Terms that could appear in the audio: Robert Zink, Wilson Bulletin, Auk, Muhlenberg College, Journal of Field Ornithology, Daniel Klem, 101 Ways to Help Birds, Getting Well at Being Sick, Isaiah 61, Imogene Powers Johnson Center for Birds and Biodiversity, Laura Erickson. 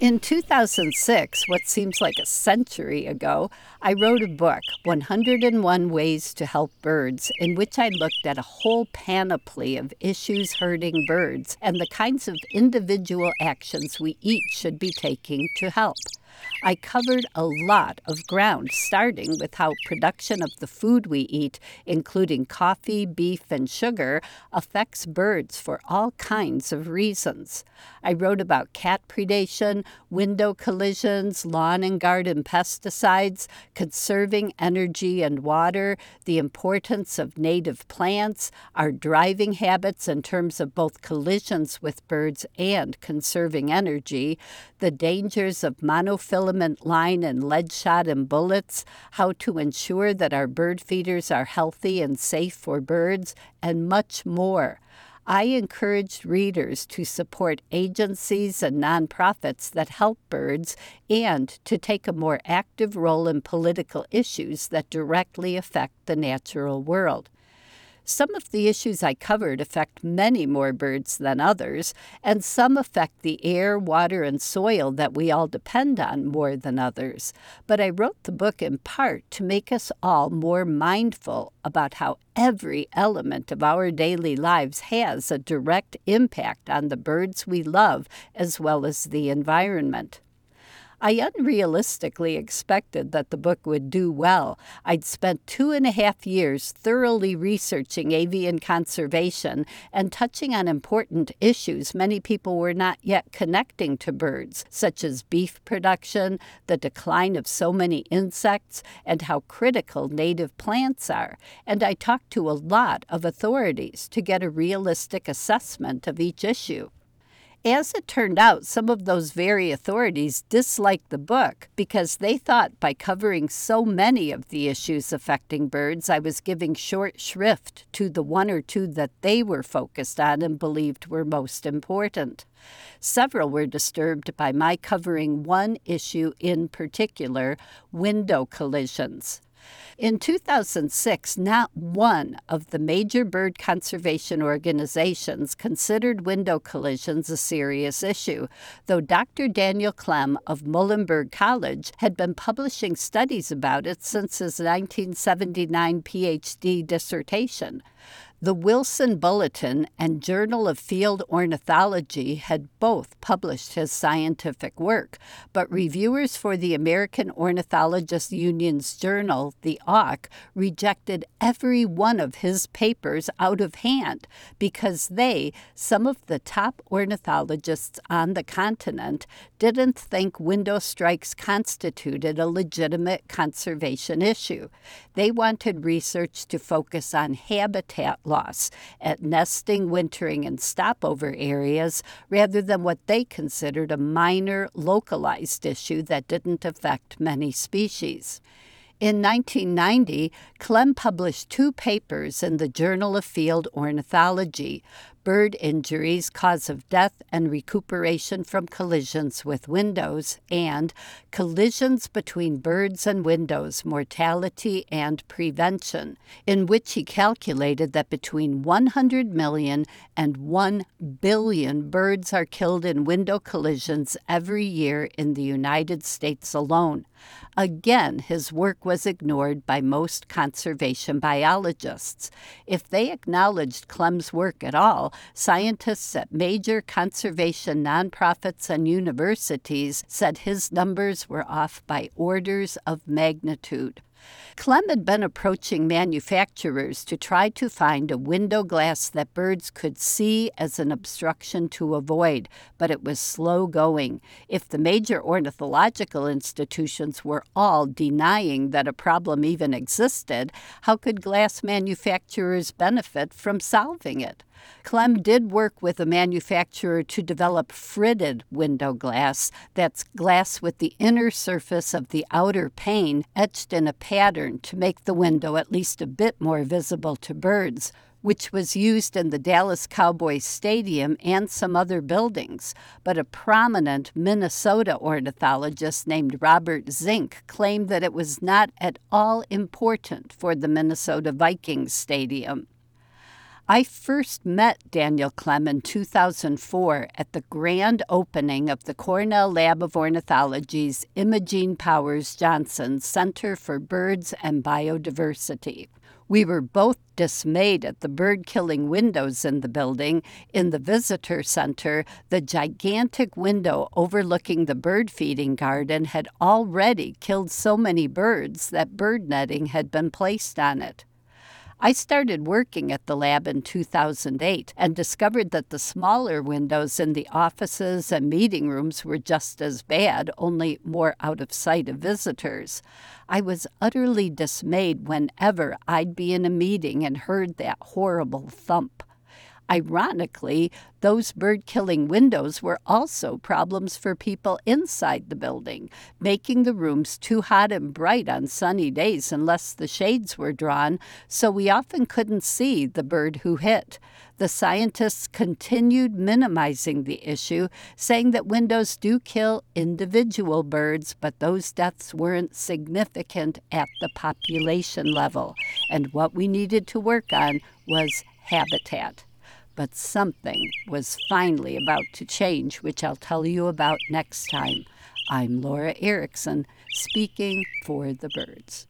In 2006, what seems like a century ago, I wrote a book, 101 Ways to Help Birds, in which I looked at a whole panoply of issues hurting birds and the kinds of individual actions we each should be taking to help. I covered a lot of ground, starting with how production of the food we eat, including coffee, beef, and sugar, affects birds for all kinds of reasons. I wrote about cat predation, window collisions, lawn and garden pesticides, conserving energy and water, the importance of native plants, our driving habits in terms of both collisions with birds and conserving energy, the dangers of monofilament line and lead shot and bullets, how to ensure that our bird feeders are healthy and safe for birds, and much more. I encouraged readers to support agencies and nonprofits that help birds and to take a more active role in political issues that directly affect the natural world. Some of the issues I covered affect many more birds than others, and some affect the air, water, and soil that we all depend on more than others. But I wrote the book in part to make us all more mindful about how every element of our daily lives has a direct impact on the birds we love as well as the environment. I unrealistically expected that the book would do well. I'd spent 2.5 years thoroughly researching avian conservation and touching on important issues many people were not yet connecting to birds, such as beef production, the decline of so many insects, and how critical native plants are. And I talked to a lot of authorities to get a realistic assessment of each issue. As it turned out, some of those very authorities disliked the book because they thought by covering so many of the issues affecting birds, I was giving short shrift to the one or two that they were focused on and believed were most important. Several were disturbed by my covering one issue in particular, window collisions. In 2006, not one of the major bird conservation organizations considered window collisions a serious issue, though Dr. Daniel Klem of Muhlenberg College had been publishing studies about it since his 1979 PhD dissertation. The Wilson Bulletin and Journal of Field Ornithology had both published his scientific work, but reviewers for the American Ornithologists Union's journal, the Auk, rejected every one of his papers out of hand because they, some of the top ornithologists on the continent, didn't think window strikes constituted a legitimate conservation issue. They wanted research to focus on habitat loss at nesting, wintering, and stopover areas rather than what they considered a minor, localized issue that didn't affect many species. In 1990, Klem published two papers in the Journal of Field Ornithology, Bird Injuries, Cause of Death and Recuperation from Collisions with Windows, and Collisions Between Birds and Windows, Mortality and Prevention, in which he calculated that between 100 million and 1 billion birds are killed in window collisions every year in the United States alone. Again, his work was ignored by most conservation biologists. If they acknowledged Klem's work at all, scientists at major conservation nonprofits and universities said his numbers were off by orders of magnitude. Klem had been approaching manufacturers to try to find a window glass that birds could see as an obstruction to avoid, but it was slow going. If the major ornithological institutions were all denying that a problem even existed, how could glass manufacturers benefit from solving it? Klem did work with a manufacturer to develop fritted window glass, that's glass with the inner surface of the outer pane etched in a pattern to make the window at least a bit more visible to birds, which was used in the Dallas Cowboys Stadium and some other buildings. But a prominent Minnesota ornithologist named Robert Zink claimed that it was not at all important for the Minnesota Vikings Stadium. I first met Daniel Klem in 2004 at the grand opening of the Cornell Lab of Ornithology's Imogene Powers Johnson Center for Birds and Biodiversity. We were both dismayed at the bird-killing windows in the building. In the visitor center, the gigantic window overlooking the bird feeding garden had already killed so many birds that bird netting had been placed on it. I started working at the lab in 2008 and discovered that the smaller windows in the offices and meeting rooms were just as bad, only more out of sight of visitors. I was utterly dismayed whenever I'd be in a meeting and heard that horrible thump. Ironically, those bird-killing windows were also problems for people inside the building, making the rooms too hot and bright on sunny days unless the shades were drawn, so we often couldn't see the bird who hit. The scientists continued minimizing the issue, saying that windows do kill individual birds, but those deaths weren't significant at the population level, and what we needed to work on was habitat. But something was finally about to change, which I'll tell you about next time. I'm Laura Erickson, speaking for the birds.